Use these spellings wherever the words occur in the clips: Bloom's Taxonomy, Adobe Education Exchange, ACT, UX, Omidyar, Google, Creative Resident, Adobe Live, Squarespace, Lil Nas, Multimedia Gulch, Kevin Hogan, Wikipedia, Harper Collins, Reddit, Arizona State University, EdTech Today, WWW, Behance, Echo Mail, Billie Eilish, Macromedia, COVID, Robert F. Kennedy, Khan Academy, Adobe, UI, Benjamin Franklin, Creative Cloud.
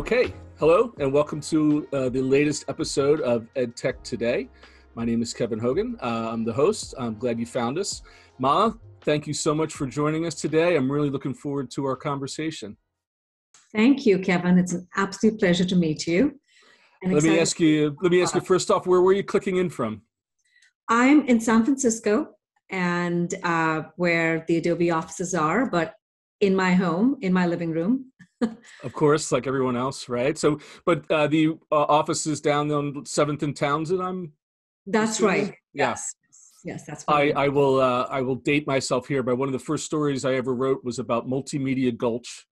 Okay, hello and welcome to the latest episode of EdTech Today. My name is Kevin Hogan. I'm the host. I'm glad you found us. Ma, thank you so much for joining us today. I'm really looking forward to our conversation. Thank you, Kevin. It's an absolute pleasure to meet you. Let me ask you first off, where were you clicking in from? I'm in San Francisco and where the Adobe offices are, but in my home, in my living room. Of course, like everyone else, right? So, but the office is down on 7th and Townsend, That's right. Yeah. Yes. Yes, that's right. I will date myself here, but one of the first stories I ever wrote was about Multimedia Gulch.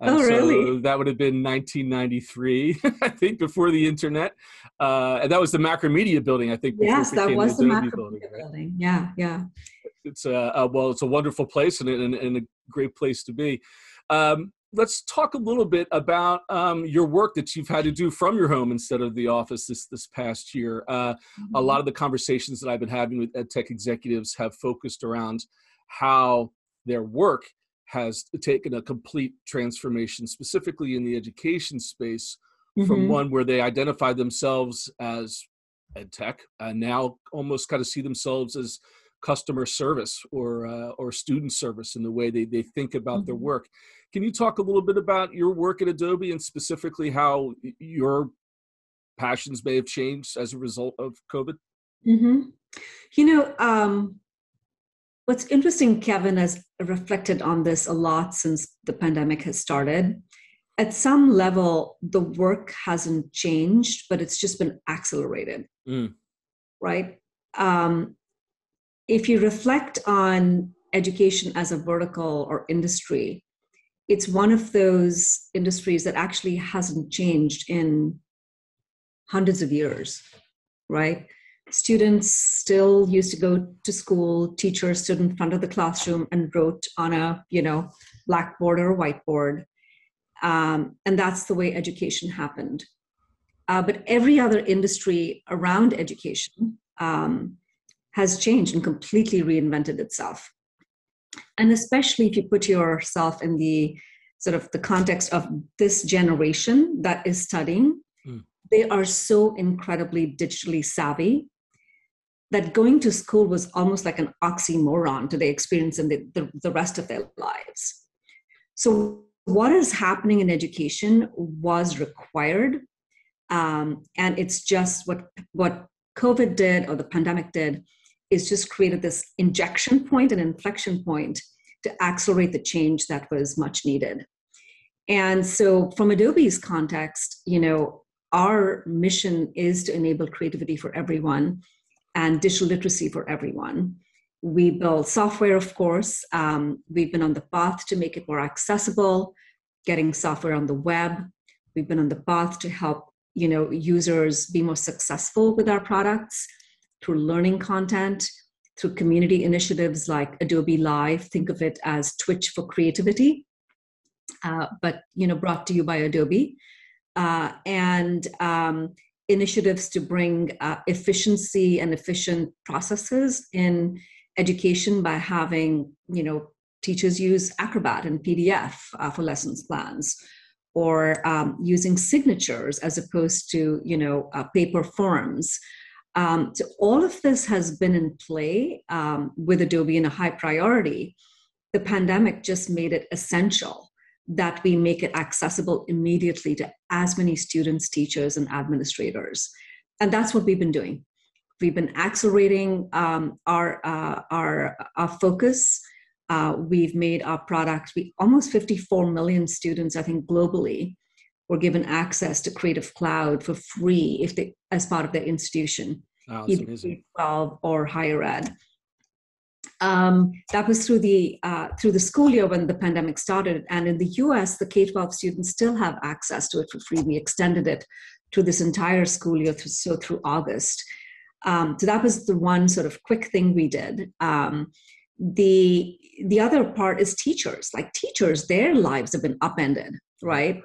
Oh, really? So that would have been 1993, I think, before the internet. And that was the Macromedia building, I think. Yes, that was the Macromedia building. Yeah, yeah. It's it's a wonderful place and a great place to be. Let's talk a little bit about your work that you've had to do from your home instead of the office this past year. A lot of the conversations that I've been having with EdTech executives have focused around how their work has taken a complete transformation, specifically in the education space, from one where they identify themselves as EdTech and now almost kind of see themselves as customer service or student service in the way they think about their work. Can you talk a little bit about your work at Adobe and specifically how your passions may have changed as a result of COVID? You know, what's interesting, Kevin, has reflected on this a lot since the pandemic has started. At some level, the work hasn't changed, but it's just been accelerated, right? If you reflect on education as a vertical or industry, it's one of those industries that actually hasn't changed in hundreds of years, right? Students still used to go to school, teachers stood in front of the classroom and wrote on a, blackboard or a whiteboard. And that's the way education happened. But every other industry around education has changed and completely reinvented itself. And especially if you put yourself in the sort of the context of this generation that is studying, they are so incredibly digitally savvy that going to school was almost like an oxymoron to the experience in the rest of their lives. So what is happening in education was required. And it's just what COVID did or the pandemic did is just created this injection point and inflection point to accelerate the change that was much needed. And so from Adobe's context, our mission is to enable creativity for everyone and digital literacy for everyone. We build software, of course. We've been on the path to make it more accessible, getting software on the web. We've been on the path to help, users be more successful with our products through learning content, through community initiatives like Adobe Live. Think of it as Twitch for creativity, but brought to you by Adobe. And initiatives to bring efficiency and efficient processes in education by having, teachers use Acrobat and PDF for lessons plans, or using signatures as opposed to, paper forms. So all of this has been in play with Adobe in a high priority. The pandemic just made it essential that we make it accessible immediately to as many students, teachers, and administrators. And that's what we've been doing. We've been accelerating our focus. We've made our product, almost 54 million students, I think, globally were given access to Creative Cloud for free as part of their institution, either K-12 or higher ed. That was through the school year when the pandemic started, and in the US, the K-12 students still have access to it for free. We extended it to this entire school year, through August. So that was the one sort of quick thing we did. The other part is teachers. Like teachers, their lives have been upended, right?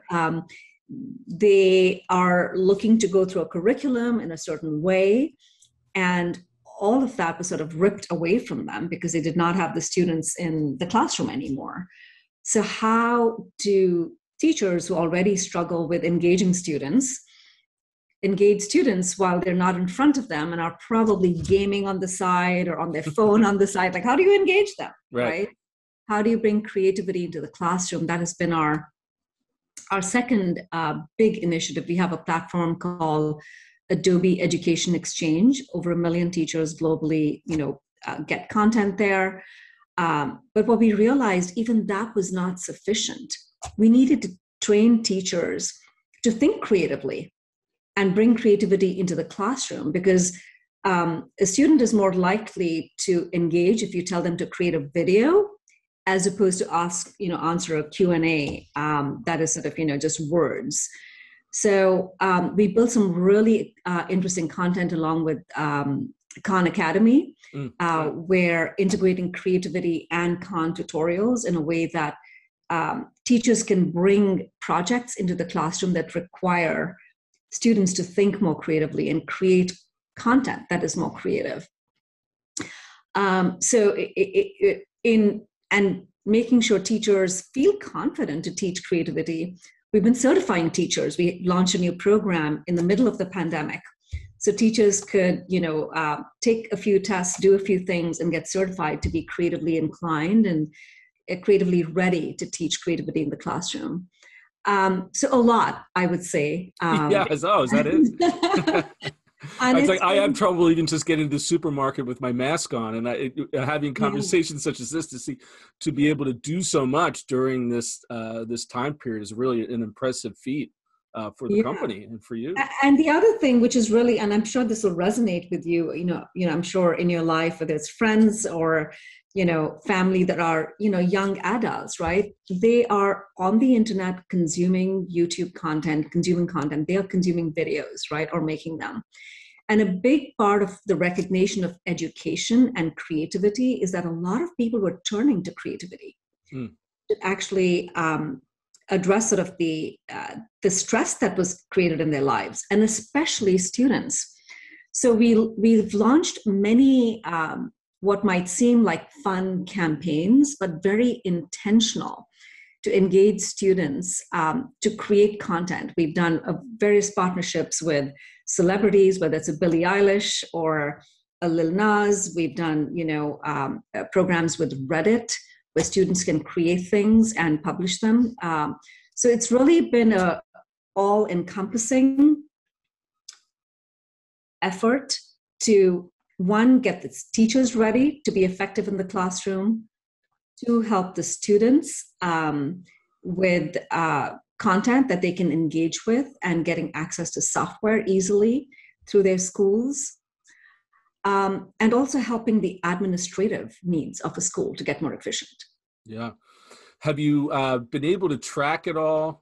They are looking to go through a curriculum in a certain way, and all of that was sort of ripped away from them because they did not have the students in the classroom anymore. So how do teachers who already struggle with engage students while they're not in front of them and are probably gaming on the side or on their phone on the side. Like, how do you engage them, right? How do you bring creativity into the classroom? That has been our second big initiative. We have a platform called Adobe Education Exchange. Over 1 million teachers globally, get content there. But what we realized, even that was not sufficient. We needed to train teachers to think creatively and bring creativity into the classroom, because a student is more likely to engage if you tell them to create a video as opposed to answer a Q&A that is sort of, just words. So we built some really interesting content along with Khan Academy, where integrating creativity and Khan tutorials in a way that teachers can bring projects into the classroom that require students to think more creatively and create content that is more creative. And making sure teachers feel confident to teach creativity, we've been certifying teachers. We launched a new program in the middle of the pandemic, so teachers could, take a few tests, do a few things, and get certified to be creatively inclined and creatively ready to teach creativity in the classroom. So a lot, I would say. Is that it? It's like, I have trouble even just getting to the supermarket with my mask on, and having conversations such as this to be able to do so much during this this time period is really an impressive feat for the company and for you. And the other thing, which is really, and I'm sure this will resonate with you, I'm sure in your life, whether it's friends or family that are young adults, right? They are on the internet consuming YouTube content, they are consuming videos, right, or making them. And a big part of the recognition of education and creativity is that a lot of people were turning to creativity to actually address sort of the stress that was created in their lives, and especially students. So we've launched many what might seem like fun campaigns, but very intentional to engage students to create content. We've done various partnerships with celebrities, whether it's a Billie Eilish or a Lil Nas. We've done, programs with Reddit where students can create things and publish them. So it's really been a all-encompassing effort to, one, get the teachers ready to be effective in the classroom, two, help the students with content that they can engage with, and getting access to software easily through their schools, and also helping the administrative needs of a school to get more efficient. Yeah. Have you been able to track at all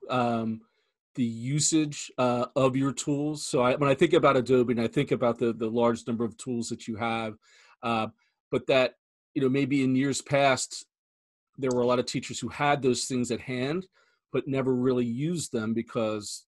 the usage of your tools? So when I think about Adobe and I think about the large number of tools that you have, but that, maybe in years past, there were a lot of teachers who had those things at hand, but never really used them because,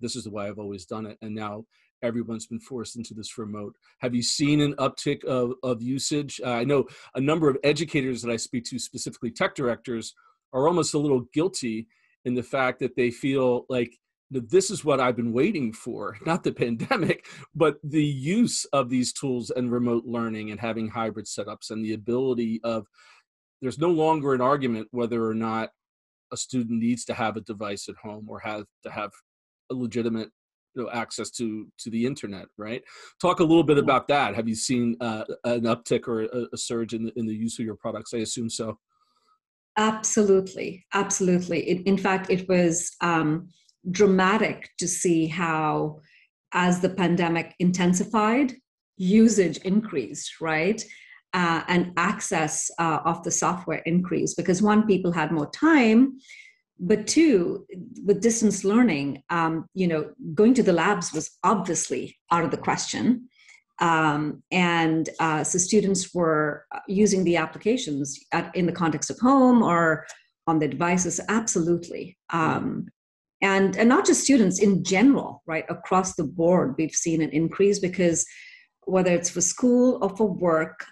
this is the way I've always done it. And now everyone's been forced into this remote. Have you seen an uptick of usage? I know a number of educators that I speak to, specifically tech directors, are almost a little guilty in the fact that they feel like, this is what I've been waiting for, not the pandemic, but the use of these tools and remote learning and having hybrid setups and the ability of, there's no longer an argument whether or not a student needs to have a device at home or have to have a legitimate access to the internet, right? Talk a little bit about that. Have you seen an uptick or a surge in the use of your products? I assume so. Absolutely. Absolutely. In fact, it was dramatic to see how, as the pandemic intensified, usage increased, right? And access of the software increased because, one, people had more time, but two, with distance learning, going to the labs was obviously out of the question. So students were using the applications in the context of home or on their devices, absolutely. And not just students, in general, right, across the board, we've seen an increase because whether it's for school or for work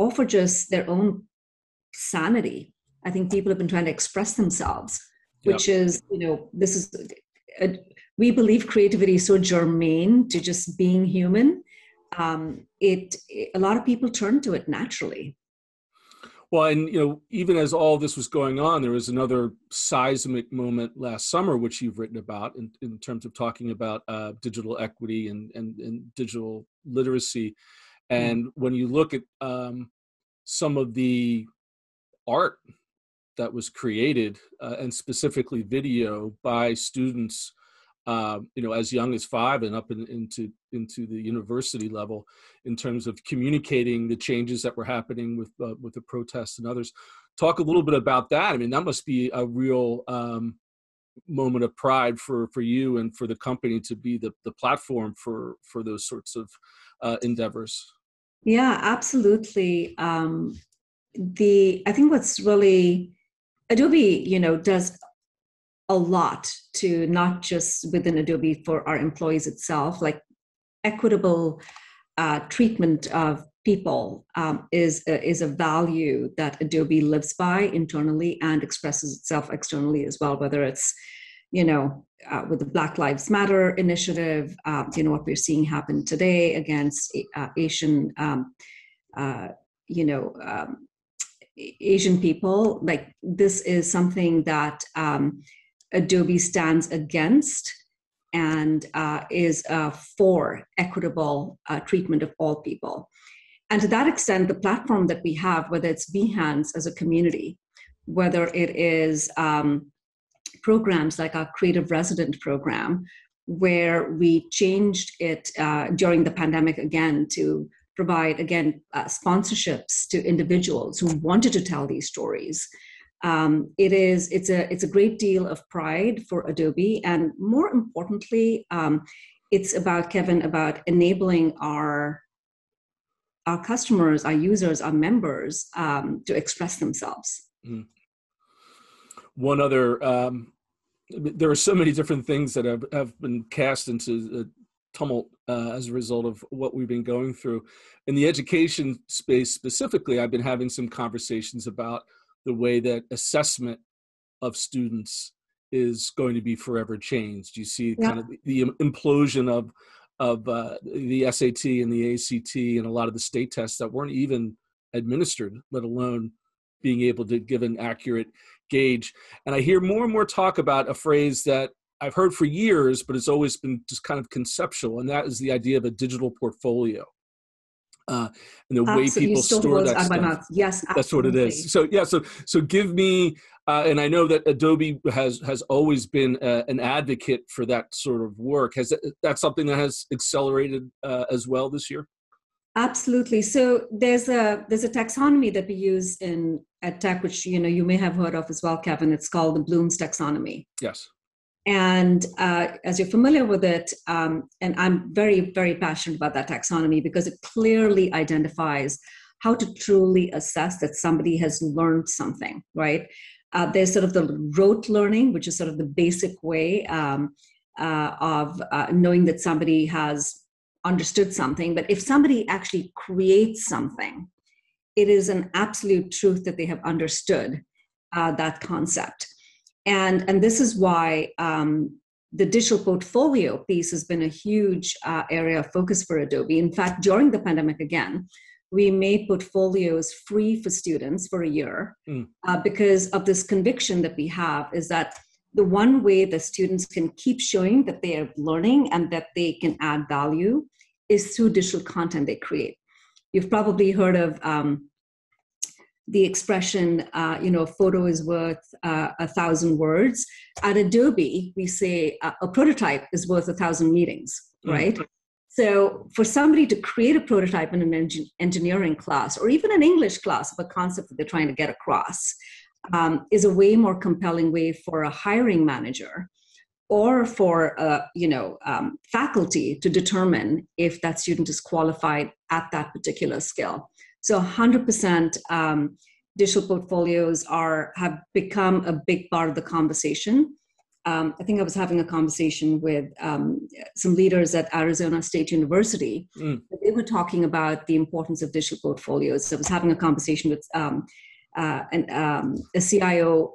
or for just their own sanity, I think people have been trying to express themselves which is, you know, this is, we believe creativity is so germane to just being human. A lot of people turn to it naturally. Well, and, you know, even as all this was going on, there was another seismic moment last summer, which you've written about in terms of talking about digital equity and digital literacy. And when you look at some of the art that was created, and specifically video by students, you know, as young as 5 and up into the university level, in terms of communicating the changes that were happening with the protests and others. Talk a little bit about that. I mean, that must be a real moment of pride for you and for the company to be the platform for those sorts of endeavors. Yeah, absolutely. I think what's really, Adobe, you know, does a lot to not just within Adobe for our employees itself, like equitable treatment of people is a value that Adobe lives by internally and expresses itself externally as well, whether it's, you know, with the Black Lives Matter initiative, you know, what we're seeing happen today against Asian people. Like, this is something that Adobe stands against and is for equitable treatment of all people. And to that extent, the platform that we have, whether it's Behance as a community, whether it is programs like our Creative Resident program, where we changed it during the pandemic again to provide, again, sponsorships to individuals who wanted to tell these stories. It's a great deal of pride for Adobe, and more importantly, it's about, Kevin, about enabling our customers, our users, our members to express themselves. Mm. One other, there are so many different things that have been cast into tumult as a result of what we've been going through. In the education space specifically, I've been having some conversations about the way that assessment of students is going to be forever changed. You see kind of the implosion of the SAT and the ACT and a lot of the state tests that weren't even administered, let alone being able to give an accurate gauge. And I hear more and more talk about a phrase that I've heard for years, but it's always been just kind of conceptual, and that is the idea of a digital portfolio. And the way people store that stuff. Yes, absolutely. That's what it is. So yeah, so give me, and I know that Adobe has always been an advocate for that sort of work. That's something that has accelerated as well this year? Absolutely. So there's a taxonomy that we use in EdTech, which, you know, you may have heard of as well, Kevin. It's called the Bloom's Taxonomy. Yes. And as you're familiar with it, and I'm very, very passionate about that taxonomy because it clearly identifies how to truly assess that somebody has learned something, right? There's sort of the rote learning, which is sort of the basic way of knowing that somebody has understood something. But if somebody actually creates something, it is an absolute truth that they have understood that concept. And this is why the digital portfolio piece has been a huge area of focus for Adobe. In fact, during the pandemic again, we made portfolios free for students for a year because of this conviction that we have is that the one way that students can keep showing that they are learning and that they can add value is through digital content they create. You've probably heard of the expression, you know, a photo is worth 1,000 words. At Adobe, we say a prototype is worth 1,000 meetings, right? Mm-hmm. So for somebody to create a prototype in an engineering class or even an English class of a concept that they're trying to get across is a way more compelling way for a hiring manager or for faculty to determine if that student is qualified at that particular skill. So 100% digital portfolios have become a big part of the conversation. I think I was having a conversation with some leaders at Arizona State University. Mm. They were talking about the importance of digital portfolios. So I was having a conversation with a CIO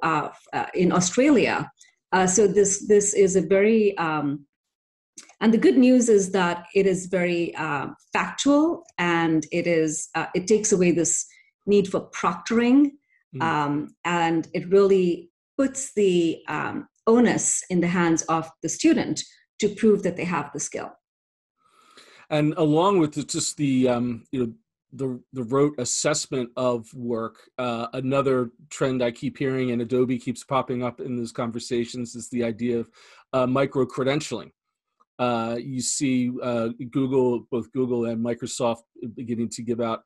in Australia So this is a very, and the good news is that it is very factual, and it is it takes away this need for proctoring, and it really puts the onus in the hands of the student to prove that they have the skill. And along with just the the rote assessment of work, another trend I keep hearing, and Adobe keeps popping up in those conversations, is the idea of micro-credentialing. You see Google, both Google and Microsoft, beginning to give out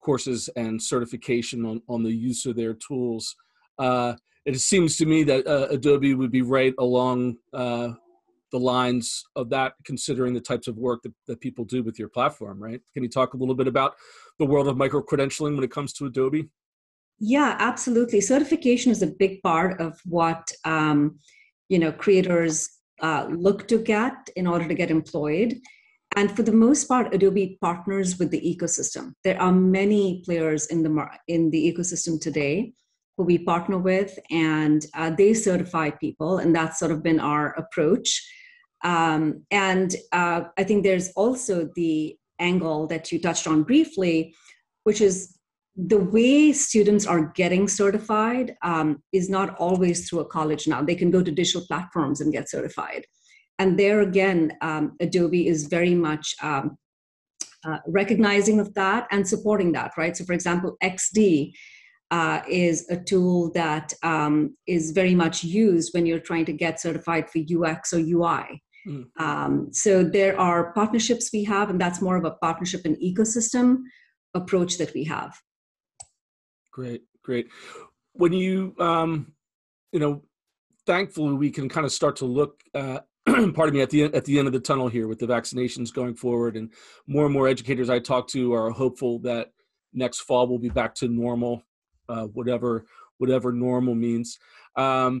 courses and certification on the use of their tools. It seems to me that Adobe would be right along the lines of that, considering the types of work that people do with your platform, right? Can you talk a little bit about the world of micro-credentialing when it comes to Adobe? Yeah, absolutely. Certification is a big part of what creators look to get in order to get employed. And for the most part, Adobe partners with the ecosystem. There are many players in the ecosystem today who we partner with, and they certify people, and that's sort of been our approach. And I think there's also the angle that you touched on briefly, which is the way students are getting certified is not always through a college now. They can go to digital platforms and get certified. And there again, Adobe is very much recognizing of that and supporting that, right? So for example, XD is a tool that is very much used when you're trying to get certified for UX or UI. So there are partnerships we have, and that's more of a partnership and ecosystem approach that we have. Great, great. When you, thankfully we can kind of start to look, pardon me, at the end of the tunnel here with the vaccinations going forward, and more educators I talk to are hopeful that next fall we'll be back to normal, whatever normal means. Can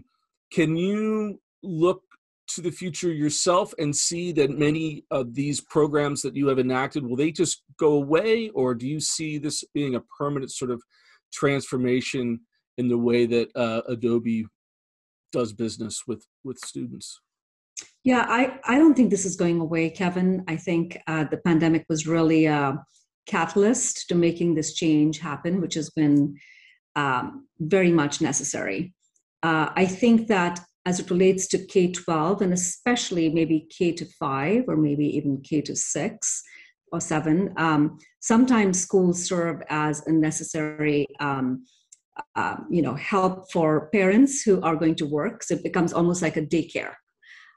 you look to the future yourself and see that many of these programs that you have enacted, will they just go away, or do you see this being a permanent sort of transformation in the way that Adobe does business with students? Yeah, I don't think this is going away, Kevin. I think the pandemic was really a catalyst to making this change happen, which has been very much necessary. I think that as it relates to K-12, and especially maybe K-5, or maybe even K-6 or 7, sometimes schools serve as a necessary help for parents who are going to work. So it becomes almost like a daycare.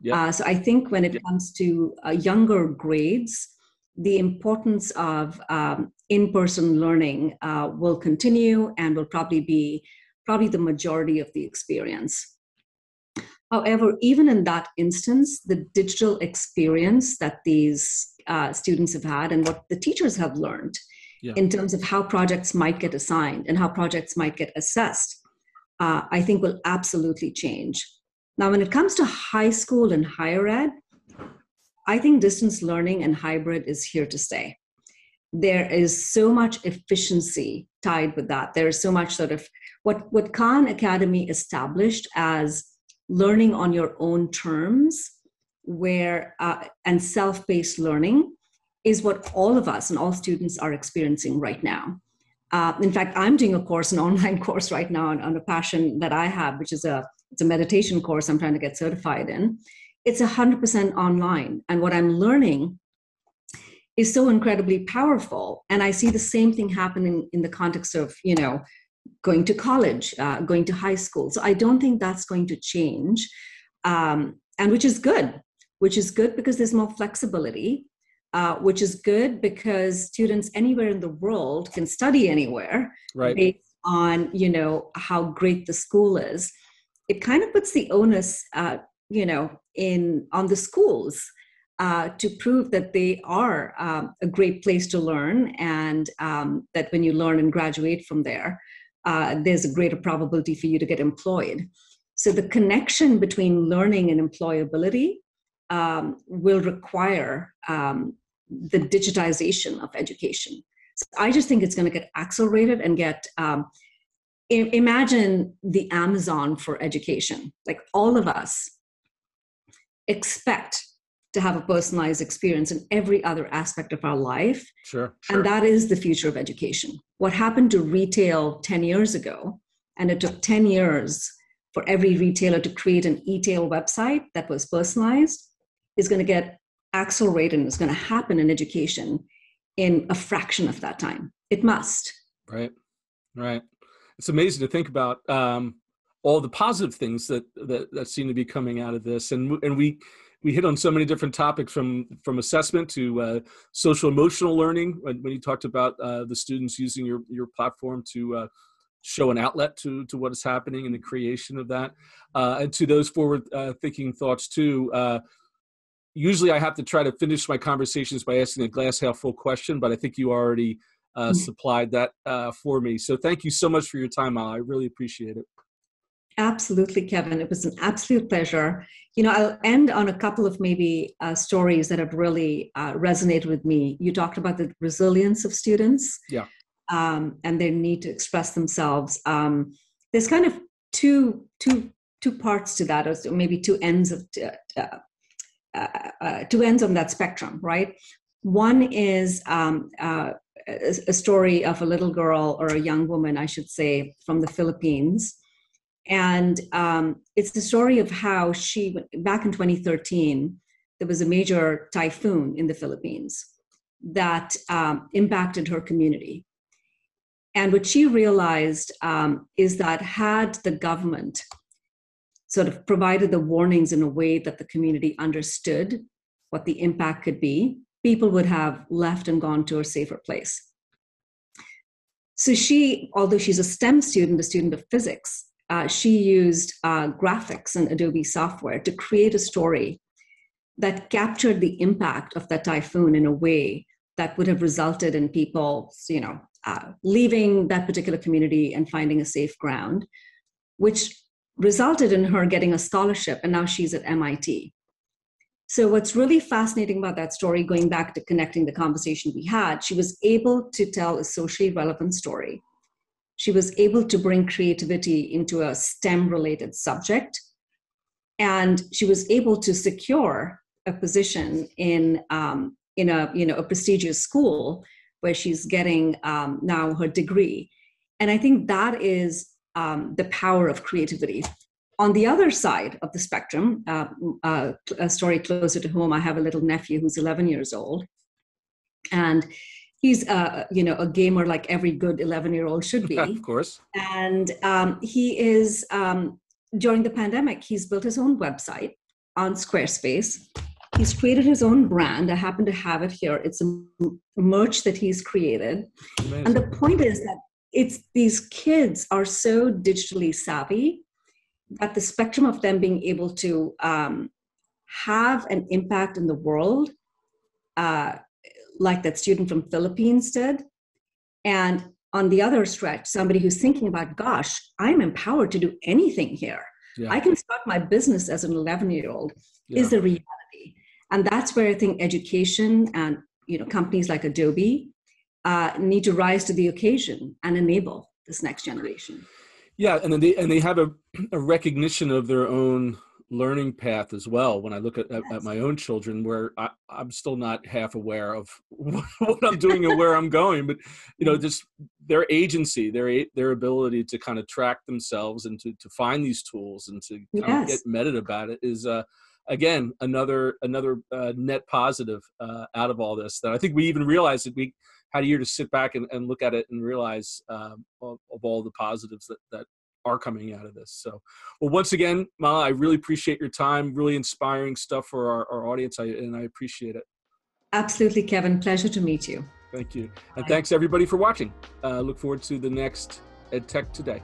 Yep. So I think when it comes to younger grades, the importance of in-person learning will continue and will probably be the majority of the experience. However, even in that instance, the digital experience that these students have had and what the teachers have learned in terms of how projects might get assigned and how projects might get assessed, I think will absolutely change. Now, when it comes to high school and higher ed, I think distance learning and hybrid is here to stay. There is so much efficiency tied with that. There is so much sort of what Khan Academy established as learning on your own terms, where and self-paced learning is what all of us and all students are experiencing right now. In fact, I'm doing an online course right now on a passion that I have, which is it's a meditation course I'm trying to get certified in. It's 100% online. And what I'm learning is so incredibly powerful. And I see the same thing happening in the context of, going to college, going to high school. So I don't think that's going to change. And which is good because there's more flexibility, which is good because students anywhere in the world can study anywhere, right, based on, how great the school is. It kind of puts the onus, on the schools to prove that they are a great place to learn, and that when you learn and graduate from there, there's a greater probability for you to get employed. So the connection between learning and employability will require the digitization of education. So I just think it's going to get accelerated and get imagine the Amazon for education. Like all of us expect to have a personalized experience in every other aspect of our life. Sure. And that is the future of education. What happened to retail 10 years ago, and it took 10 years for every retailer to create an e-tail website that was personalized, is going to get accelerated and is going to happen in education in a fraction of that time. It must. Right. It's amazing to think about all the positive things that seem to be coming out of this. And we hit on so many different topics, from assessment to social emotional learning, when you talked about the students using your platform to show an outlet to what is happening and the creation of that, and to those forward thinking thoughts too. Usually I have to try to finish my conversations by asking a glass half full question, but I think you already supplied that for me. So thank you so much for your time, Al. I really appreciate it. Absolutely, Kevin. It was an absolute pleasure. You know, I'll end on a couple of maybe stories that have really resonated with me. You talked about the resilience of students, and their need to express themselves. There's kind of two parts to that, or maybe two ends on that spectrum, right? One is a story of a little girl, or a young woman, I should say, from the Philippines. And it's the story of how she, back in 2013, there was a major typhoon in the Philippines that impacted her community. And what she realized is that had the government sort of provided the warnings in a way that the community understood what the impact could be, people would have left and gone to a safer place. So she, although she's a STEM student, a student of physics, she used graphics and Adobe software to create a story that captured the impact of that typhoon in a way that would have resulted in people, leaving that particular community and finding a safe ground, which resulted in her getting a scholarship, and now she's at MIT. So what's really fascinating about that story, going back to connecting the conversation we had, she was able to tell a socially relevant story. She was able to bring creativity into a STEM-related subject, and she was able to secure a position in a prestigious school where she's getting now her degree. And I think that is the power of creativity. On the other side of the spectrum, a story closer to home, I have a little nephew who's 11 years old, and he's a gamer like every good 11-year-old should be. Yeah, of course. And he is, during the pandemic, he's built his own website on Squarespace. He's created his own brand. I happen to have it here. It's a merch that he's created. Amazing. And the point is that it's these kids are so digitally savvy that the spectrum of them being able to have an impact in the world, like that student from Philippines did. And on the other stretch, somebody who's thinking about, gosh, I'm empowered to do anything here. Yeah. I can start my business as an 11-year-old is the reality. And that's where I think education and companies like Adobe need to rise to the occasion and enable this next generation. Yeah, and then they have a recognition of their own learning path as well. When I look at my own children, where I'm still not half aware of what I'm doing and where I'm going, but just their agency, their ability to kind of track themselves and to find these tools and to kind of get meted about it is again another net positive out of all this, that I think we even realized that we had a year to sit back and look at it and realize of all the positives that are coming out of this. So, well, once again, Mala, I really appreciate your time, really inspiring stuff for our audience, and I appreciate it. Absolutely, Kevin. Pleasure to meet you. Thank you. And thanks, everybody, for watching. Look forward to the next EdTech Today.